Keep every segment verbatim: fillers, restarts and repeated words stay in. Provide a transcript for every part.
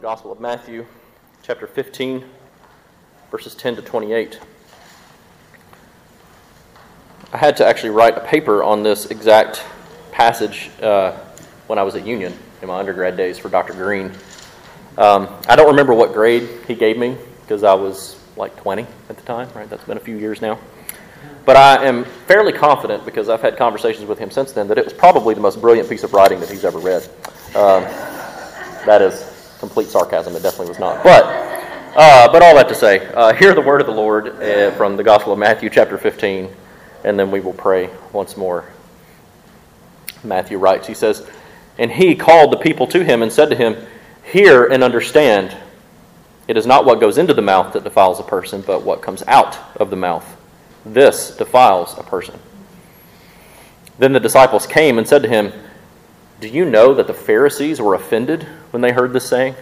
Gospel of Matthew, chapter fifteen, verses ten to twenty-eight. I had to actually write a paper on this exact passage uh, when I was at Union in my undergrad days for Doctor Green. Um, I don't remember what grade he gave me because I was like twenty at the time, right? That's been a few years now. But I am fairly confident, because I've had conversations with him since then, that it was probably the most brilliant piece of writing that he's ever read. Um, that is... complete sarcasm. It definitely was not. But uh, but all that to say, uh, hear the word of the Lord uh, from the Gospel of Matthew chapter fifteen, and then we will pray once more. Matthew writes, he says, "And he called the people to him and said to him, 'Hear and understand. It is not what goes into the mouth that defiles a person, but what comes out of the mouth. This defiles a person.' Then the disciples came and said to him, 'Do you know that the Pharisees were offended when they heard this saying?'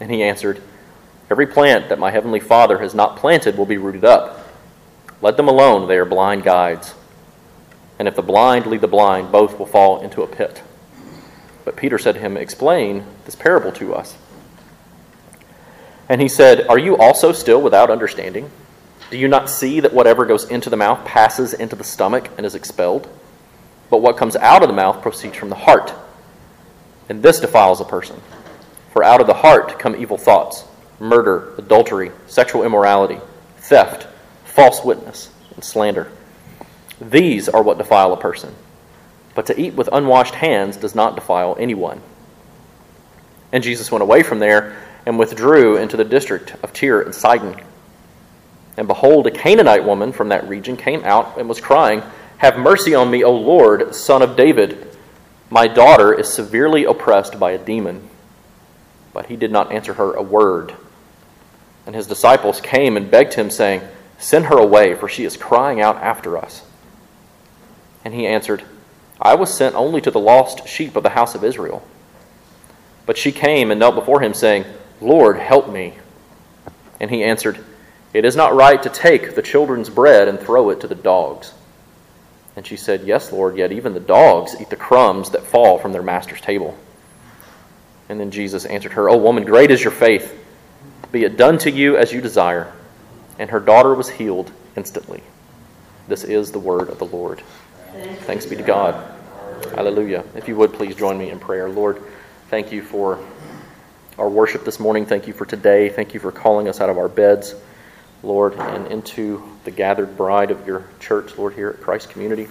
And he answered, 'Every plant that my heavenly Father has not planted will be rooted up. Let them alone, they are blind guides. And if the blind lead the blind, both will fall into a pit.' But Peter said to him, 'Explain this parable to us.' And he said, 'Are you also still without understanding? Do you not see that whatever goes into the mouth passes into the stomach and is expelled? But what comes out of the mouth proceeds from the heart, and this defiles a person. For out of the heart come evil thoughts, murder, adultery, sexual immorality, theft, false witness, and slander. These are what defile a person. But to eat with unwashed hands does not defile anyone.' And Jesus went away from there and withdrew into the district of Tyre and Sidon. And behold, a Canaanite woman from that region came out and was crying, 'Have mercy on me, O Lord, Son of David. My daughter is severely oppressed by a demon.' But he did not answer her a word. And his disciples came and begged him, saying, 'Send her away, for she is crying out after us.' And he answered, 'I was sent only to the lost sheep of the house of Israel.' But she came and knelt before him, saying, 'Lord, help me.' And he answered, 'It is not right to take the children's bread and throw it to the dogs.' And she said, 'Yes, Lord, yet even the dogs eat the crumbs that fall from their master's table.' And then Jesus answered her, 'O woman, great is your faith. Be it done to you as you desire.' And her daughter was healed instantly." This is the word of the Lord. Thanks be to God. Hallelujah. If you would, please join me in prayer. Lord, thank you for our worship this morning. Thank you for today. Thank you for calling us out of our beds, Lord, and into the gathered bride of your church, Lord, here at Christ Community.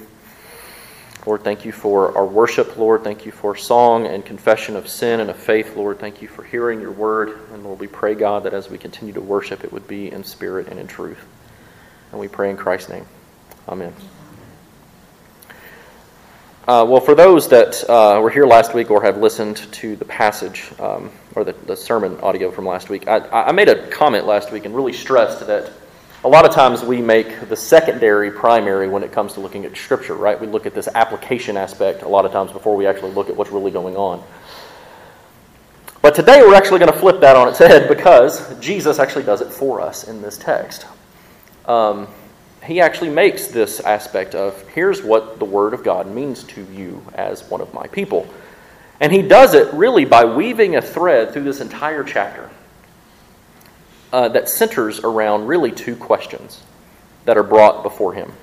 Lord, thank you for our worship, Lord. Thank you for song and confession of sin and of faith, Lord. Thank you for hearing your word. And Lord, we pray, God, that as we continue to worship, it would be in spirit and in truth. And we pray in Christ's name. Amen. Uh, well, for those that uh, were here last week or have listened to the passage um, or the, the sermon audio from last week, I, I made a comment last week and really stressed that a lot of times we make the secondary primary when it comes to looking at Scripture, right? We look at this application aspect a lot of times before we actually look at what's really going on. But today we're actually going to flip that on its head, because Jesus actually does it for us in this text. Um He actually makes this aspect of, here's what the Word of God means to you as one of my people. And he does it really by weaving a thread through this entire chapter uh, that centers around really two questions that are brought before him.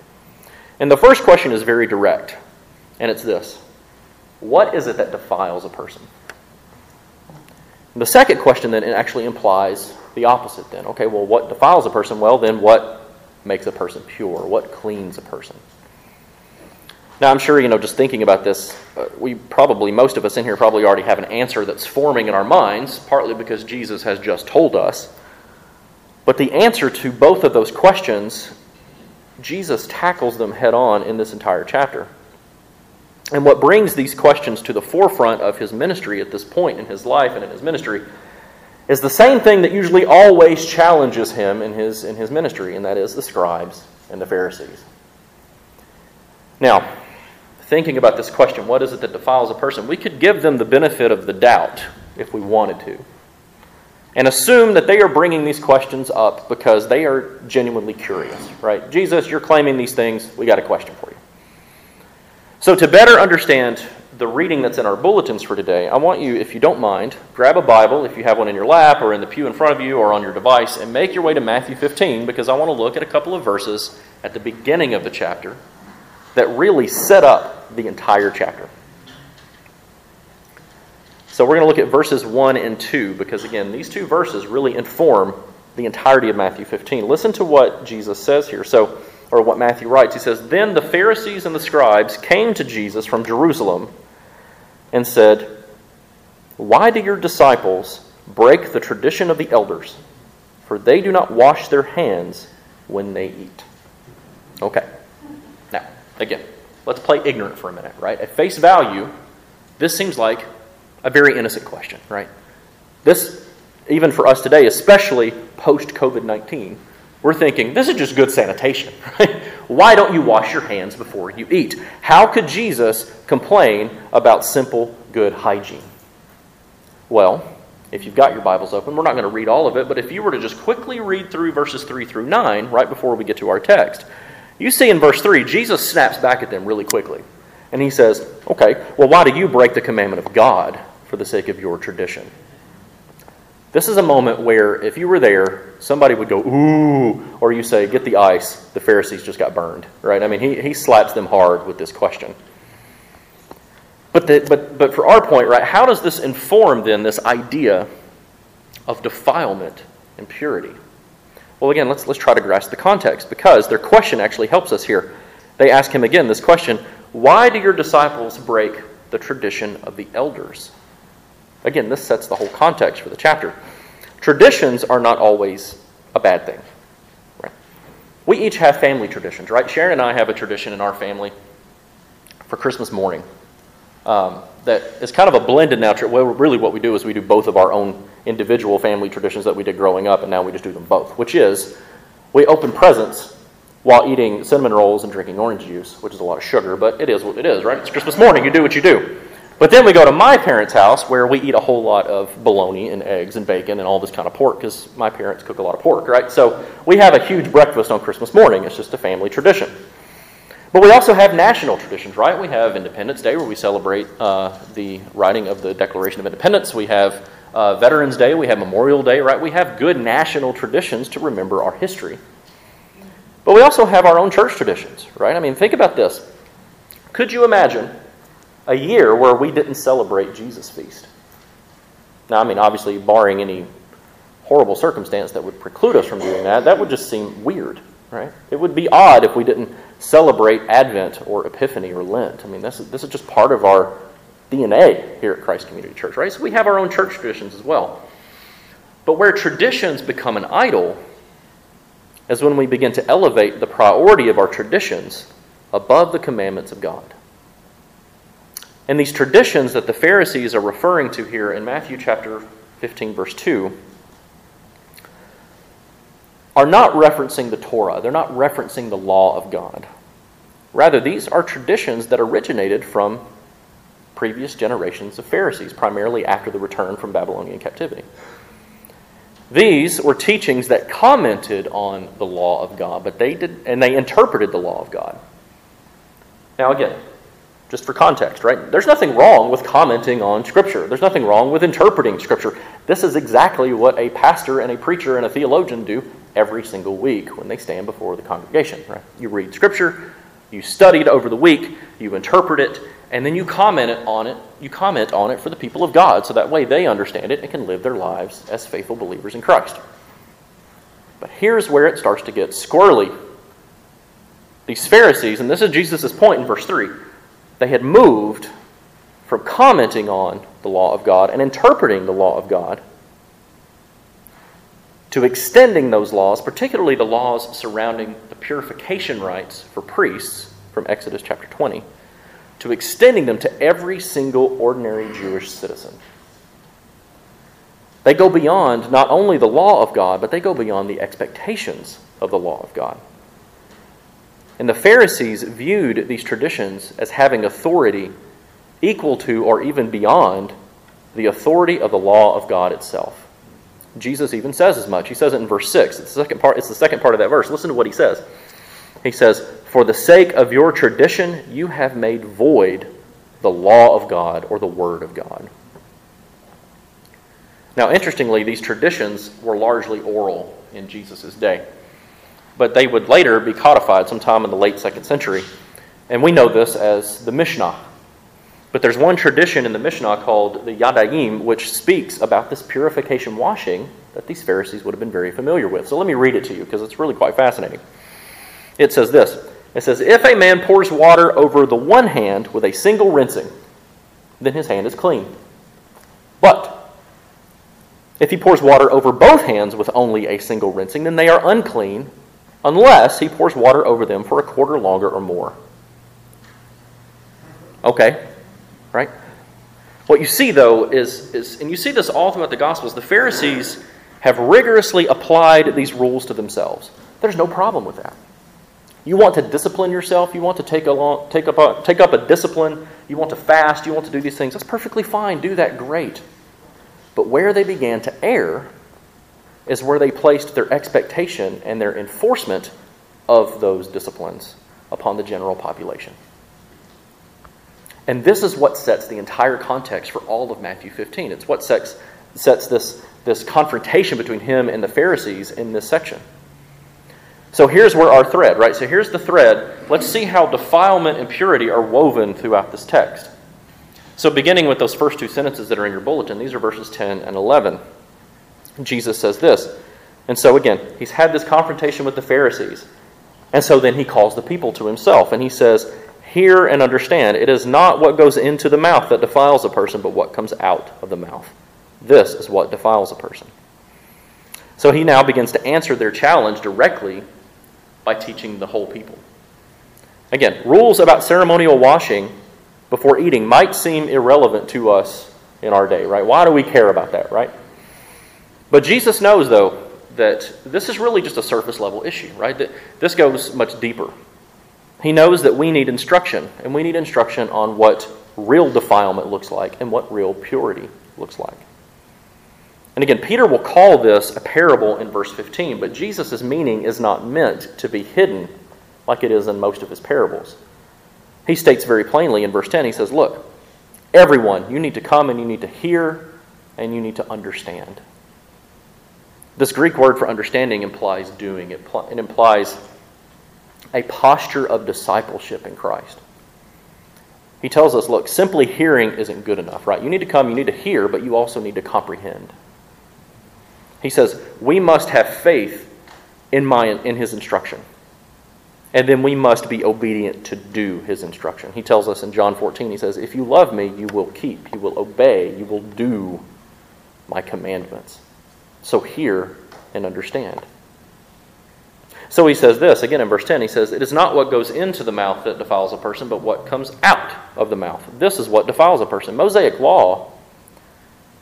And the first question is very direct, and it's this: what is it that defiles a person? And the second question then actually implies the opposite then. Okay, well, what defiles a person? Well, then what makes a person pure? What cleans a person? Now, I'm sure, you know, just thinking about this, uh, we probably, most of us in here probably already have an answer that's forming in our minds, partly because Jesus has just told us. But the answer to both of those questions, Jesus tackles them head on in this entire chapter. And what brings these questions to the forefront of his ministry at this point in his life and in his ministry is the same thing that usually always challenges him in his in his ministry, and that is the scribes and the Pharisees. Now, thinking about this question, what is it that defiles a person? We could give them the benefit of the doubt if we wanted to, and assume that they are bringing these questions up because they are genuinely curious, right? Jesus, you're claiming these things. We got a question for you. So to better understand the reading that's in our bulletins for today, I want you, if you don't mind, grab a Bible if you have one in your lap or in the pew in front of you or on your device, and make your way to Matthew fifteen, because I want to look at a couple of verses at the beginning of the chapter that really set up the entire chapter. So we're going to look at verses one and two, because again, these two verses really inform the entirety of Matthew fifteen. Listen to what Jesus says here, so, or what Matthew writes. He says, "Then the Pharisees and the scribes came to Jesus from Jerusalem and said, 'Why do your disciples break the tradition of the elders? For they do not wash their hands when they eat.'" Okay. Now, again, let's play ignorant for a minute, right? At face value, this seems like a very innocent question, right? This, even for us today, especially post-COVID nineteen, we're thinking, this is just good sanitation, right? Why don't you wash your hands before you eat? How could Jesus complain about simple, good hygiene? Well, if you've got your Bibles open, we're not going to read all of it, but if you were to just quickly read through verses three through nine, right before we get to our text, you see in verse three, Jesus snaps back at them really quickly. And he says, okay, well, why do you break the commandment of God for the sake of your tradition? This is a moment where if you were there, somebody would go, ooh, or you say, get the ice, the Pharisees just got burned, right? I mean, he, he slaps them hard with this question. But, the, but, but for our point, right, how does this inform then this idea of defilement and purity? Well, again, let's, let's try to grasp the context, because their question actually helps us here. They ask him again this question, why do your disciples break the tradition of the elders? Again, this sets the whole context for the chapter. Traditions are not always a bad thing, right? We each have family traditions, right? Sharon and I have a tradition in our family for Christmas morning um, that is kind of a blended now. Well, really what we do is we do both of our own individual family traditions that we did growing up, and now we just do them both, which is we open presents while eating cinnamon rolls and drinking orange juice, which is a lot of sugar, but it is what it is, right? It's Christmas morning, you do what you do. But then we go to my parents' house where we eat a whole lot of bologna and eggs and bacon and all this kind of pork, because my parents cook a lot of pork, right? So we have a huge breakfast on Christmas morning. It's just a family tradition. But we also have national traditions, right? We have Independence Day, where we celebrate uh, the writing of the Declaration of Independence. We have uh, Veterans Day. We have Memorial Day, right? We have good national traditions to remember our history. But we also have our own church traditions, right? I mean, think about this. Could you imagine a year where we didn't celebrate Jesus' feast? Now, I mean, obviously, barring any horrible circumstance that would preclude us from doing that, that would just seem weird, right? It would be odd if we didn't celebrate Advent or Epiphany or Lent. I mean, this is, this is just part of our D N A here at Christ Community Church, right? So we have our own church traditions as well. But where traditions become an idol is when we begin to elevate the priority of our traditions above the commandments of God. And these traditions that the Pharisees are referring to here in Matthew chapter fifteen, verse two, are not referencing the Torah. They're not referencing the law of God. Rather, these are traditions that originated from previous generations of Pharisees, primarily after the return from Babylonian captivity. These were teachings that commented on the law of God, but they did, and they interpreted the law of God. Now again, just for context, right? There's nothing wrong with commenting on Scripture. There's nothing wrong with interpreting Scripture. This is exactly what a pastor and a preacher and a theologian do every single week when they stand before the congregation, right? You read Scripture, you study it over the week, you interpret it, and then you comment on it, you comment on it for the people of God, so that way they understand it and can live their lives as faithful believers in Christ. But here's where it starts to get squirrely. These Pharisees, and this is Jesus' point in verse three, they had moved from commenting on the law of God and interpreting the law of God to extending those laws, particularly the laws surrounding the purification rites for priests from Exodus chapter twenty, to extending them to every single ordinary Jewish citizen. They go beyond not only the law of God, but they go beyond the expectations of the law of God. And the Pharisees viewed these traditions as having authority equal to or even beyond the authority of the law of God itself. Jesus even says as much. He says it in verse six. It's the second part, it's the second part of that verse. Listen to what he says. He says, "For the sake of your tradition, you have made void the law of God," or the word of God. Now, interestingly, these traditions were largely oral in Jesus' day, but they would later be codified sometime in the late second century. And we know this as the Mishnah. But there's one tradition in the Mishnah called the Yadayim, which speaks about this purification washing that these Pharisees would have been very familiar with. So let me read it to you, because it's really quite fascinating. It says this. It says, "If a man pours water over the one hand with a single rinsing, then his hand is clean. But if he pours water over both hands with only a single rinsing, then they are unclean, unless he pours water over them for a quarter longer or more." Okay, right? What you see, though, is, is, and you see this all throughout the Gospels, the Pharisees have rigorously applied these rules to themselves. There's no problem with that. You want to discipline yourself, you want to take, along, take, up a, take up a discipline, you want to fast, you want to do these things, that's perfectly fine, do that, great. But where they began to err is where they placed their expectation and their enforcement of those disciplines upon the general population. And this is what sets the entire context for all of Matthew fifteen. It's what sets, sets this, this confrontation between him and the Pharisees in this section. So here's where our thread, right? So here's the thread. Let's see how defilement and purity are woven throughout this text. So beginning with those first two sentences that are in your bulletin, these are verses ten and eleven. Jesus says this. And so again, he's had this confrontation with the Pharisees. And so then he calls the people to himself. And he says, "Hear and understand, it is not what goes into the mouth that defiles a person, but what comes out of the mouth. This is what defiles a person." So he now begins to answer their challenge directly by teaching the whole people. Again, rules about ceremonial washing before eating might seem irrelevant to us in our day, right? Why do we care about that, right? But Jesus knows, though, that this is really just a surface-level issue, right? That this goes much deeper. He knows that we need instruction, and we need instruction on what real defilement looks like and what real purity looks like. And again, Peter will call this a parable in verse fifteen, but Jesus' meaning is not meant to be hidden like it is in most of his parables. He states very plainly in verse ten, he says, "Look, everyone, you need to come and you need to hear and you need to understand." This Greek word for understanding implies doing. It, pl- it implies a posture of discipleship in Christ. He tells us, look, simply hearing isn't good enough, right? You need to come, you need to hear, but you also need to comprehend. He says, we must have faith in, my, in his instruction. And then we must be obedient to do his instruction. He tells us in John fourteen, he says, "If you love me, you will keep, you will obey, you will do my commandments. So hear and understand." So he says this, again in verse ten, he says, "It is not what goes into the mouth that defiles a person, but what comes out of the mouth. This is what defiles a person." Mosaic law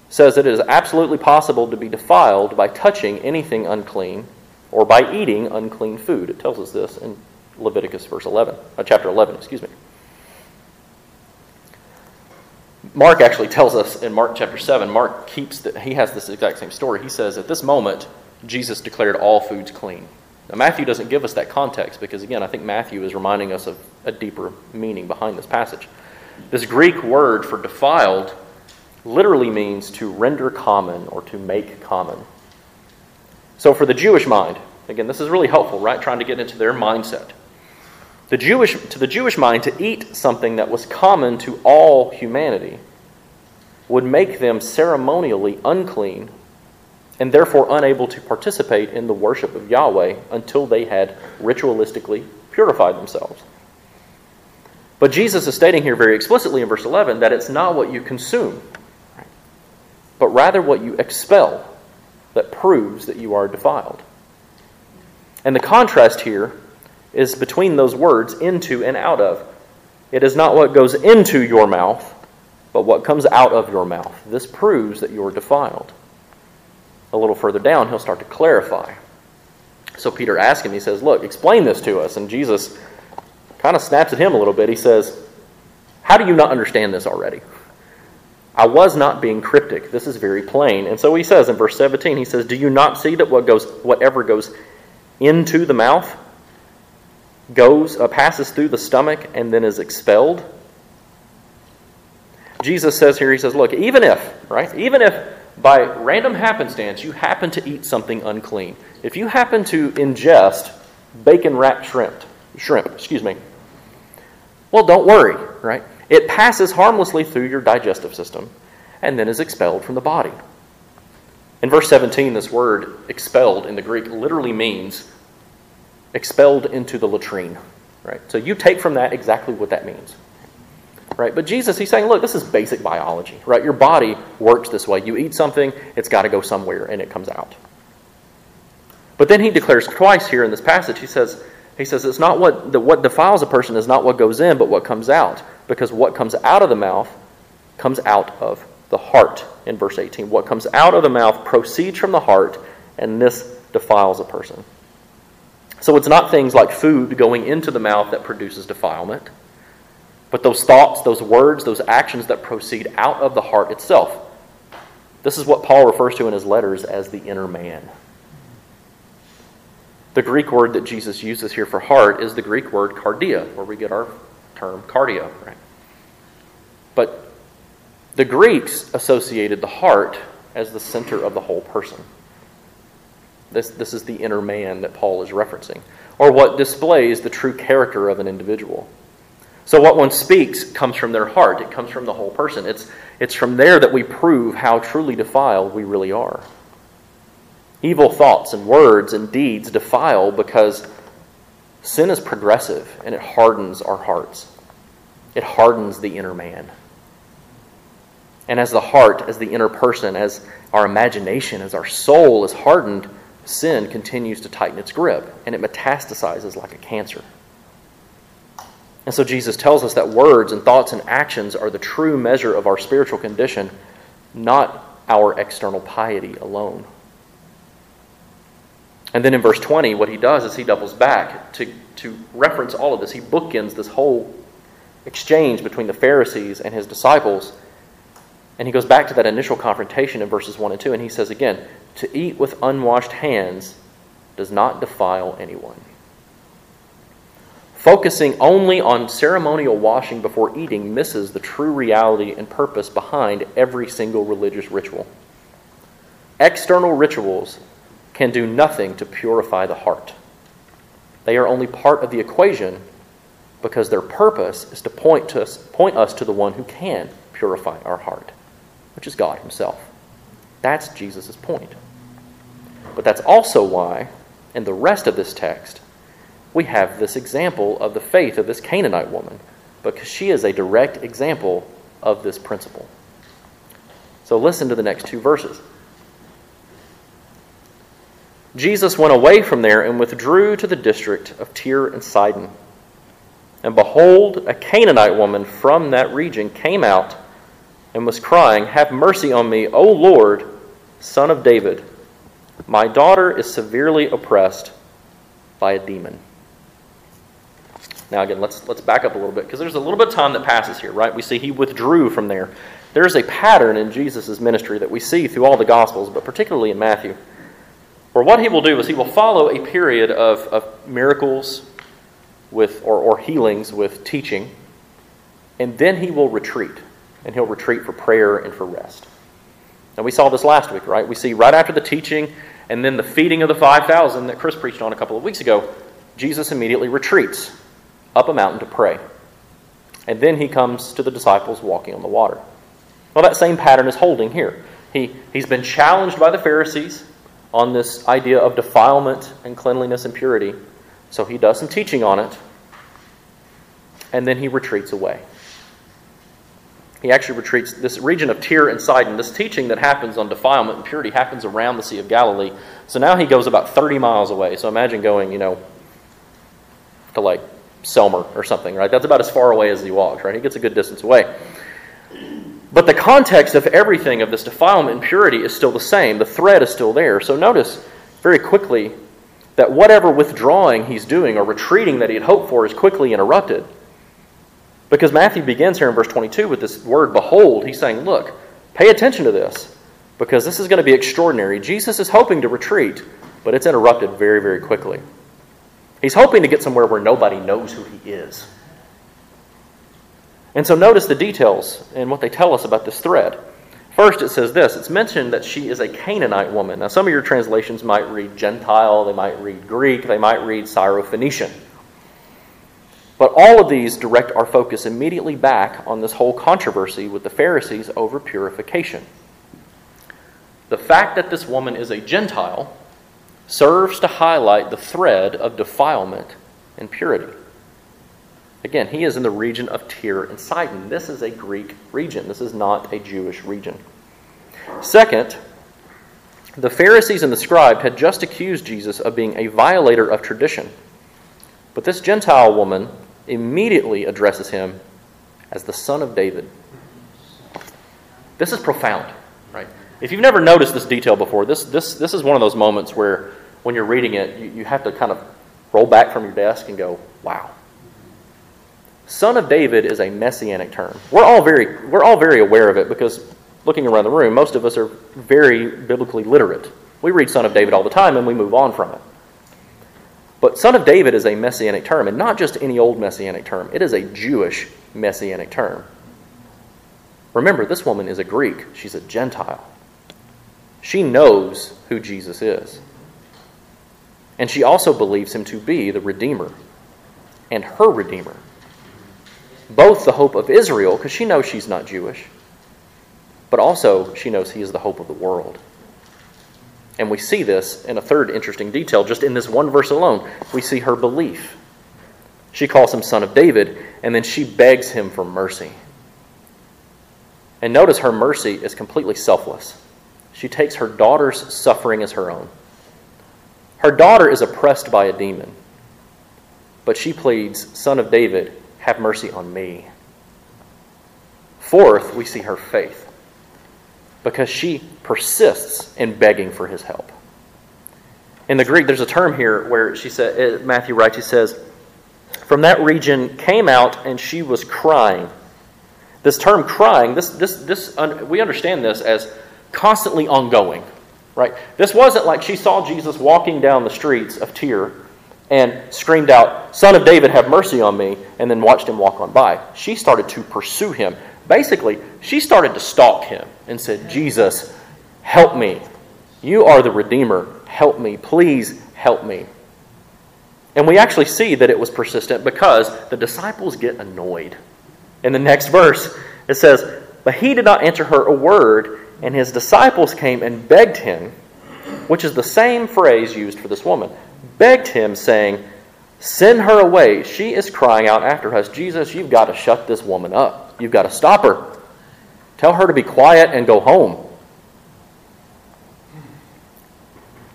says that it is absolutely possible to be defiled by touching anything unclean or by eating unclean food. It tells us this in Leviticus verse eleven, uh, chapter eleven, excuse me. Mark actually tells us in Mark chapter seven, Mark keeps the, he has this exact same story. He says, at this moment, Jesus declared all foods clean. Now, Matthew doesn't give us that context because, again, I think Matthew is reminding us of a deeper meaning behind this passage. This Greek word for defiled literally means to render common or to make common. So for the Jewish mind, again, this is really helpful, right? Trying to get into their mindset. The Jewish, to the Jewish mind, to eat something that was common to all humanity would make them ceremonially unclean and therefore unable to participate in the worship of Yahweh until they had ritualistically purified themselves. But Jesus is stating here very explicitly in verse eleven that it's not what you consume, but rather what you expel that proves that you are defiled. And the contrast here is between those words, into and out of. It is not what goes into your mouth, but what comes out of your mouth. This proves that you are defiled. A little further down, he'll start to clarify. So Peter asks him, he says, look, explain this to us. And Jesus kind of snaps at him a little bit. He says, how do you not understand this already? I was not being cryptic. This is very plain. And so he says in verse seventeen, he says, do you not see that what goes, whatever goes into the mouth goes, uh, passes through the stomach and then is expelled? Jesus says here, he says, look, even if, right, even if by random happenstance you happen to eat something unclean, if you happen to ingest bacon-wrapped shrimp, shrimp, excuse me, well, don't worry, right? It passes harmlessly through your digestive system and then is expelled from the body. In verse seventeen, this word expelled in the Greek literally means expelled into the latrine, right? So you take from that exactly what that means, right? But Jesus, he's saying, look, this is basic biology, right? Your body works this way. You eat something, it's got to go somewhere, and it comes out. But then he declares twice here in this passage, he says, He says, it's not what the, what defiles a person is not what goes in, but what comes out. Because what comes out of the mouth comes out of the heart. In verse eighteen, what comes out of the mouth proceeds from the heart, and this defiles a person. So it's not things like food going into the mouth that produces defilement, but those thoughts, those words, those actions that proceed out of the heart itself. This is what Paul refers to in his letters as the inner man. The Greek word that Jesus uses here for heart is the Greek word cardia, where we get our term cardio, right? But the Greeks associated the heart as the center of the whole person. This, this is the inner man that Paul is referencing, or what displays the true character of an individual. So what one speaks comes from their heart. It comes from the whole person. It's, it's from there that we prove how truly defiled we really are. Evil thoughts and words and deeds defile because sin is progressive and it hardens our hearts. It hardens the inner man. And as the heart, as the inner person, as our imagination, as our soul is hardened, sin continues to tighten its grip and it metastasizes like a cancer. And so Jesus tells us that words and thoughts and actions are the true measure of our spiritual condition, not our external piety alone. And then in verse twenty, what he does is he doubles back to, to reference all of this. He bookends this whole exchange between the Pharisees and his disciples. And he goes back to that initial confrontation in verses one and two. And he says again, to eat with unwashed hands does not defile anyone. Focusing only on ceremonial washing before eating misses the true reality and purpose behind every single religious ritual. External rituals can do nothing to purify the heart. They are only part of the equation because their purpose is to point, to us, point us to the one who can purify our heart, which is God himself. That's Jesus' point. But that's also why, in the rest of this text, we have this example of the faith of this Canaanite woman, because she is a direct example of this principle. So listen to the next two verses. Jesus went away from there and withdrew to the district of Tyre and Sidon. And behold, a Canaanite woman from that region came out and was crying, have mercy on me, O Lord, Son of David. My daughter is severely oppressed by a demon. Now again, let's let's back up a little bit, because there's a little bit of time that passes here, right? We see he withdrew from there. There's a pattern in Jesus' ministry that we see through all the Gospels, but particularly in Matthew. Or what he will do is he will follow a period of, of miracles with or, or healings with teaching, and then he will retreat, and he'll retreat for prayer and for rest. And we saw this last week, right? We see right after the teaching and then the feeding of the five thousand that Chris preached on a couple of weeks ago, Jesus immediately retreats up a mountain to pray. And then he comes to the disciples walking on the water. Well, that same pattern is holding here. He, he's been challenged by the Pharisees on this idea of defilement and cleanliness and purity. So he does some teaching on it, and then he retreats away. He actually retreats. This region of Tyre and Sidon, this teaching that happens on defilement and purity happens around the Sea of Galilee. So now he goes about thirty miles away. So imagine going, you know, to like Selmer or something, right? That's about as far away as he walks, right? He gets a good distance away. But the context of everything of this defilement and purity is still the same. The thread is still there. So notice very quickly that whatever withdrawing he's doing or retreating that he had hoped for is quickly interrupted. Because Matthew begins here in verse twenty-two with this word, behold. He's saying, look, pay attention to this, because this is going to be extraordinary. Jesus is hoping to retreat, but it's interrupted very, very quickly. He's hoping to get somewhere where nobody knows who he is. And so notice the details and what they tell us about this thread. First, it says this. It's mentioned that she is a Canaanite woman. Now, some of your translations might read Gentile, they might read Greek, they might read Syrophoenician. But all of these direct our focus immediately back on this whole controversy with the Pharisees over purification. The fact that this woman is a Gentile serves to highlight the thread of defilement and purity. Again, he is in the region of Tyre and Sidon. This is a Greek region. This is not a Jewish region. Second, the Pharisees and the scribe had just accused Jesus of being a violator of tradition. But this Gentile woman immediately addresses him as the son of David. This is profound, right? If you've never noticed this detail before, this this this is one of those moments where when you're reading it, you, you have to kind of roll back from your desk and go, wow. Son of David is a messianic term. We're all very we're all very aware of it because looking around the room, most of us are very biblically literate. We read Son of David all the time and we move on from it. But Son of David is a messianic term, and not just any old messianic term. It is a Jewish messianic term. Remember, this woman is a Greek. She's a Gentile. She knows who Jesus is. And she also believes him to be the Redeemer and her Redeemer. Both the hope of Israel, because she knows she's not Jewish, but also she knows he is the hope of the world. And we see this in a third interesting detail, just in this one verse alone. We see her belief. She calls him Son of David, and then she begs him for mercy. And notice her mercy is completely selfless. She takes her daughter's suffering as her own. Her daughter is oppressed by a demon, but she pleads, Son of David, have mercy on me. Fourth, we see her faith because she persists in begging for his help. In the Greek, there's a term here where she said, Matthew writes, he says, from that region came out and she was crying. This term crying, this this this un, we understand this as constantly ongoing, right? This wasn't like she saw Jesus walking down the streets of Tyre and screamed out, Son of David, have mercy on me, and then watched him walk on by. She started to pursue him. Basically, she started to stalk him and said, Jesus, help me. You are the Redeemer. Help me. Please help me. And we actually see that it was persistent because the disciples get annoyed. In the next verse, it says, but he did not answer her a word, and his disciples came and begged him, which is the same phrase used for this woman. Begged him, saying, send her away. She is crying out after us. Jesus, you've got to shut this woman up. You've got to stop her. Tell her to be quiet and go home.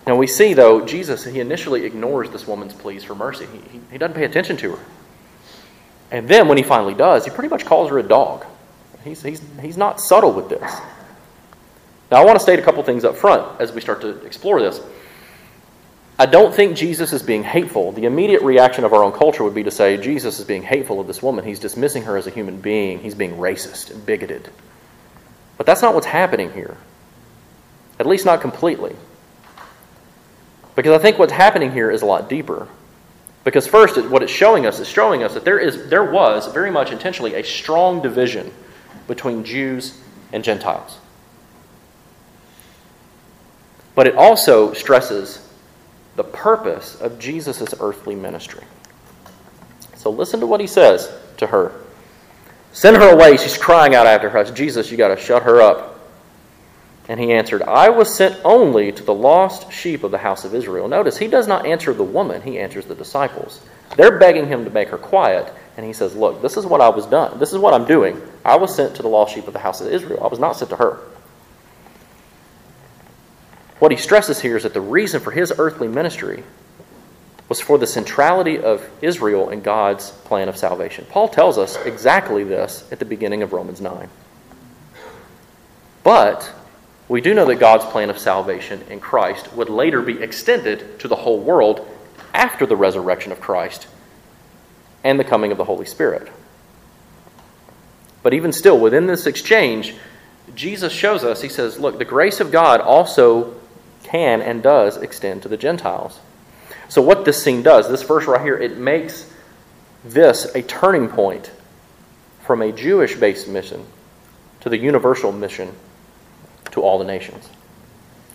Now we see, though, Jesus, he initially ignores this woman's pleas for mercy. He, he, he doesn't pay attention to her. And then when he finally does, he pretty much calls her a dog. He's, he's, he's not subtle with this. Now I want to state a couple things up front as we start to explore this. I don't think Jesus is being hateful. The immediate reaction of our own culture would be to say, Jesus is being hateful of this woman. He's dismissing her as a human being. He's being racist and bigoted. But that's not what's happening here, at least not completely. Because I think what's happening here is a lot deeper. Because first, what it's showing us is showing us that there is, there was very much intentionally a strong division between Jews and Gentiles. But it also stresses the purpose of Jesus' earthly ministry. So listen to what he says to her. Send her away. She's crying out after us. Jesus, you got to shut her up. And he answered, I was sent only to the lost sheep of the house of Israel. Notice, he does not answer the woman. He answers the disciples. They're begging him to make her quiet. And he says, look, this is what I was done. This is what I'm doing. I was sent to the lost sheep of the house of Israel. I was not sent to her. What he stresses here is that the reason for his earthly ministry was for the centrality of Israel and God's plan of salvation. Paul tells us exactly this at the beginning of Romans nine. But we do know that God's plan of salvation in Christ would later be extended to the whole world after the resurrection of Christ and the coming of the Holy Spirit. But even still, within this exchange, Jesus shows us, he says, look, the grace of God also can and does extend to the Gentiles. So what this scene does, this verse right here, it makes this a turning point from a Jewish-based mission to the universal mission to all the nations.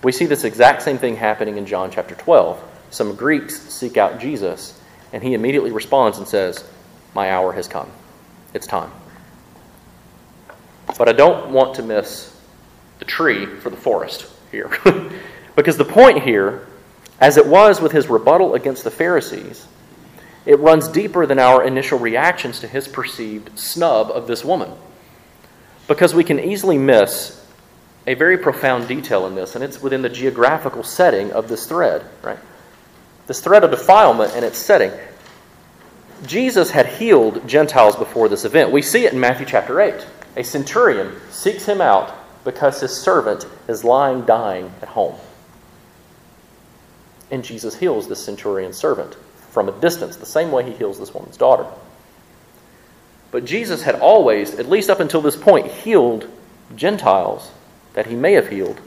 We see this exact same thing happening in John chapter twelve. Some Greeks seek out Jesus, and he immediately responds and says, my hour has come. It's time. But I don't want to miss the tree for the forest here. Because the point here, as it was with his rebuttal against the Pharisees, it runs deeper than our initial reactions to his perceived snub of this woman. Because we can easily miss a very profound detail in this, and it's within the geographical setting of this thread, right? This thread of defilement and its setting. Jesus had healed Gentiles before this event. We see it in Matthew chapter eight. A centurion seeks him out because his servant is lying dying at home. And Jesus heals this centurion's servant from a distance, the same way he heals this woman's daughter. But Jesus had always, at least up until this point, healed Gentiles that he may have healed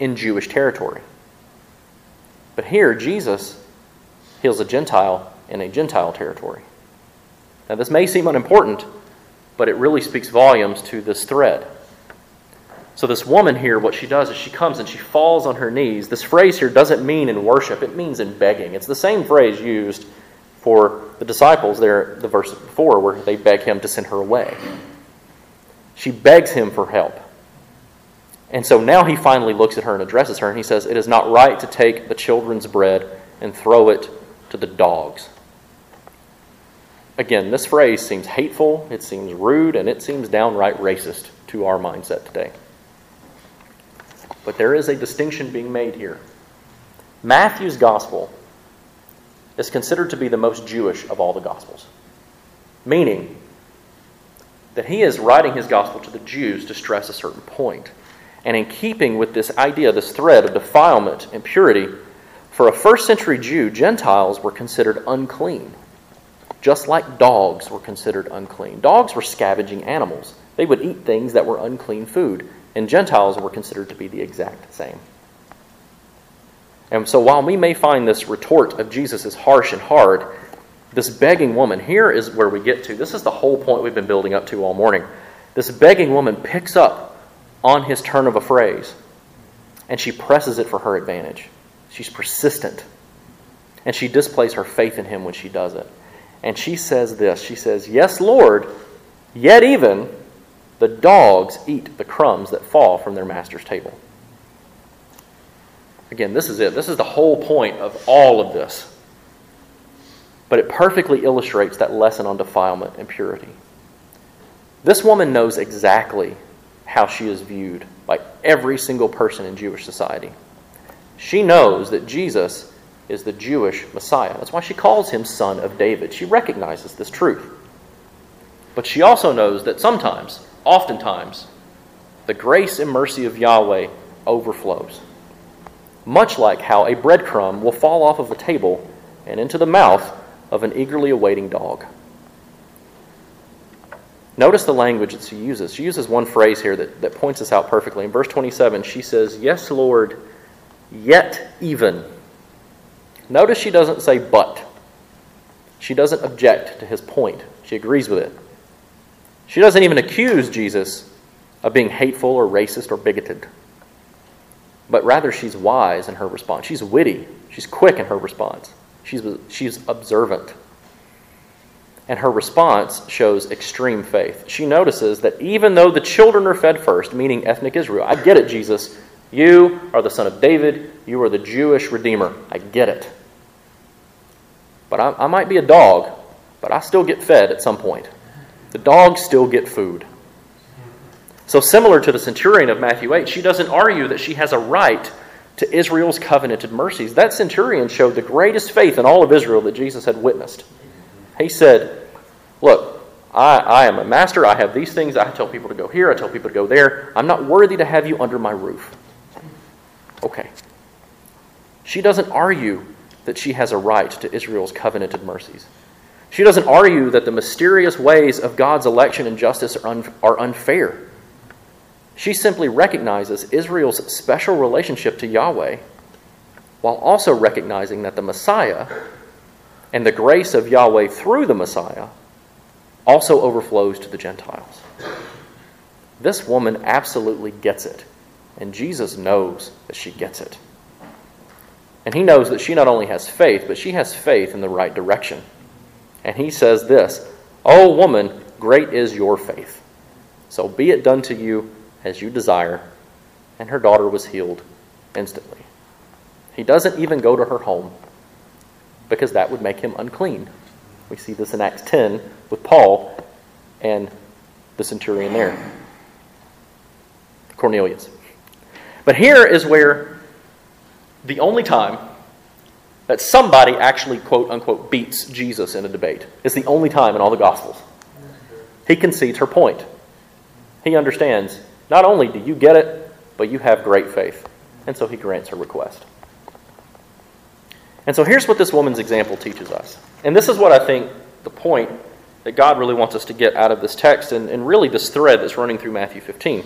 in Jewish territory. But here, Jesus heals a Gentile in a Gentile territory. Now, this may seem unimportant, but it really speaks volumes to this thread. So this woman here, what she does is she comes and she falls on her knees. This phrase here doesn't mean in worship, it means in begging. It's the same phrase used for the disciples there, the verse before, where they beg him to send her away. She begs him for help. And so now he finally looks at her and addresses her, and he says, it is not right to take the children's bread and throw it to the dogs. Again, this phrase seems hateful, it seems rude, and it seems downright racist to our mindset today. But there is a distinction being made here. Matthew's gospel is considered to be the most Jewish of all the gospels, meaning that he is writing his gospel to the Jews to stress a certain point. And in keeping with this idea, this thread of defilement and purity, for a first century Jew, Gentiles were considered unclean, just like dogs were considered unclean. Dogs were scavenging animals. They would eat things that were unclean food, and Gentiles were considered to be the exact same. And so while we may find this retort of Jesus is harsh and hard, this begging woman, here is where we get to. This is the whole point we've been building up to all morning. This begging woman picks up on his turn of a phrase, and she presses it for her advantage. She's persistent, and she displays her faith in him when she does it. And she says this, she says, yes, Lord, yet even the dogs eat the crumbs that fall from their master's table. Again, this is it. This is the whole point of all of this. But it perfectly illustrates that lesson on defilement and purity. This woman knows exactly how she is viewed by every single person in Jewish society. She knows that Jesus is the Jewish Messiah. That's why she calls him Son of David. She recognizes this truth. But she also knows that sometimes, oftentimes, the grace and mercy of Yahweh overflows, much like how a breadcrumb will fall off of a table and into the mouth of an eagerly awaiting dog. Notice the language that she uses. She uses one phrase here that, that points us out perfectly. In verse twenty-seven, she says, yes, Lord, yet even. Notice she doesn't say but. She doesn't object to his point. She agrees with it. She doesn't even accuse Jesus of being hateful or racist or bigoted. But rather, she's wise in her response. She's witty. She's quick in her response. She's, she's observant. And her response shows extreme faith. She notices that even though the children are fed first, meaning ethnic Israel, I get it, Jesus. You are the Son of David. You are the Jewish Redeemer. I get it. But I, I might be a dog, but I still get fed at some point. The dogs still get food. So similar to the centurion of Matthew eight, she doesn't argue that she has a right to Israel's covenanted mercies. That centurion showed the greatest faith in all of Israel that Jesus had witnessed. He said, look, I, I am a master. I have these things. I tell people to go here. I tell people to go there. I'm not worthy to have you under my roof. Okay. She doesn't argue that she has a right to Israel's covenanted mercies. She doesn't argue that the mysterious ways of God's election and justice are, un- are unfair. She simply recognizes Israel's special relationship to Yahweh, while also recognizing that the Messiah and the grace of Yahweh through the Messiah also overflows to the Gentiles. This woman absolutely gets it, and Jesus knows that she gets it. And he knows that she not only has faith, but she has faith in the right direction. And he says this, "O woman, great is your faith. So be it done to you as you desire." And her daughter was healed instantly. He doesn't even go to her home because that would make him unclean. We see this in Acts ten with Paul and the centurion there, Cornelius. But here is where the only time that somebody actually, quote unquote, beats Jesus in a debate. It's the only time in all the Gospels. He concedes her point. He understands, not only do you get it, but you have great faith. And so he grants her request. And so here's what this woman's example teaches us. And this is what I think the point that God really wants us to get out of this text, and, and really this thread that's running through Matthew fifteen,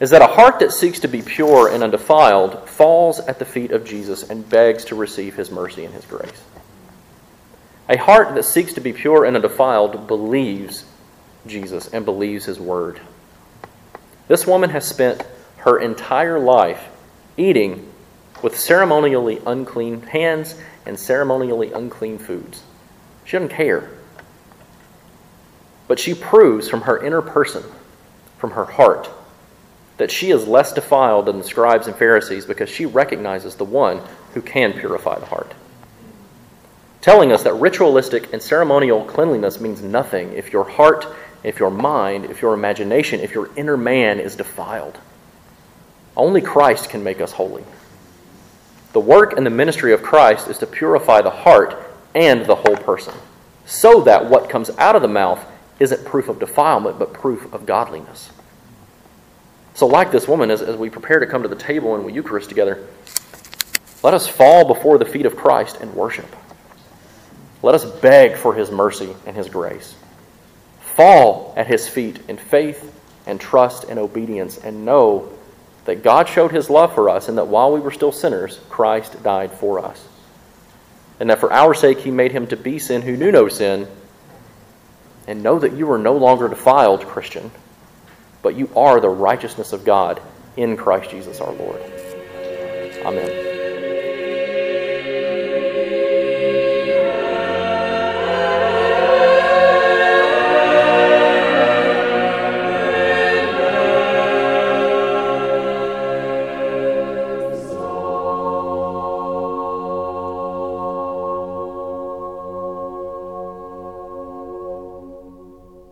is that a heart that seeks to be pure and undefiled falls at the feet of Jesus and begs to receive his mercy and his grace. A heart that seeks to be pure and undefiled believes Jesus and believes his word. This woman has spent her entire life eating with ceremonially unclean hands and ceremonially unclean foods. She doesn't care. But she proves from her inner person, from her heart, that she is less defiled than the scribes and Pharisees because she recognizes the one who can purify the heart. Telling us that ritualistic and ceremonial cleanliness means nothing if your heart, if your mind, if your imagination, if your inner man is defiled. Only Christ can make us holy. The work and the ministry of Christ is to purify the heart and the whole person, so that what comes out of the mouth isn't proof of defilement, but proof of godliness. So like this woman, as, as we prepare to come to the table and we Eucharist together, let us fall before the feet of Christ and worship. Let us beg for his mercy and his grace. Fall at his feet in faith and trust and obedience, and know that God showed his love for us, and that while we were still sinners, Christ died for us. And that for our sake he made him to be sin who knew no sin. And know that you are no longer defiled, Christian, but you are the righteousness of God in Christ Jesus our Lord. Amen.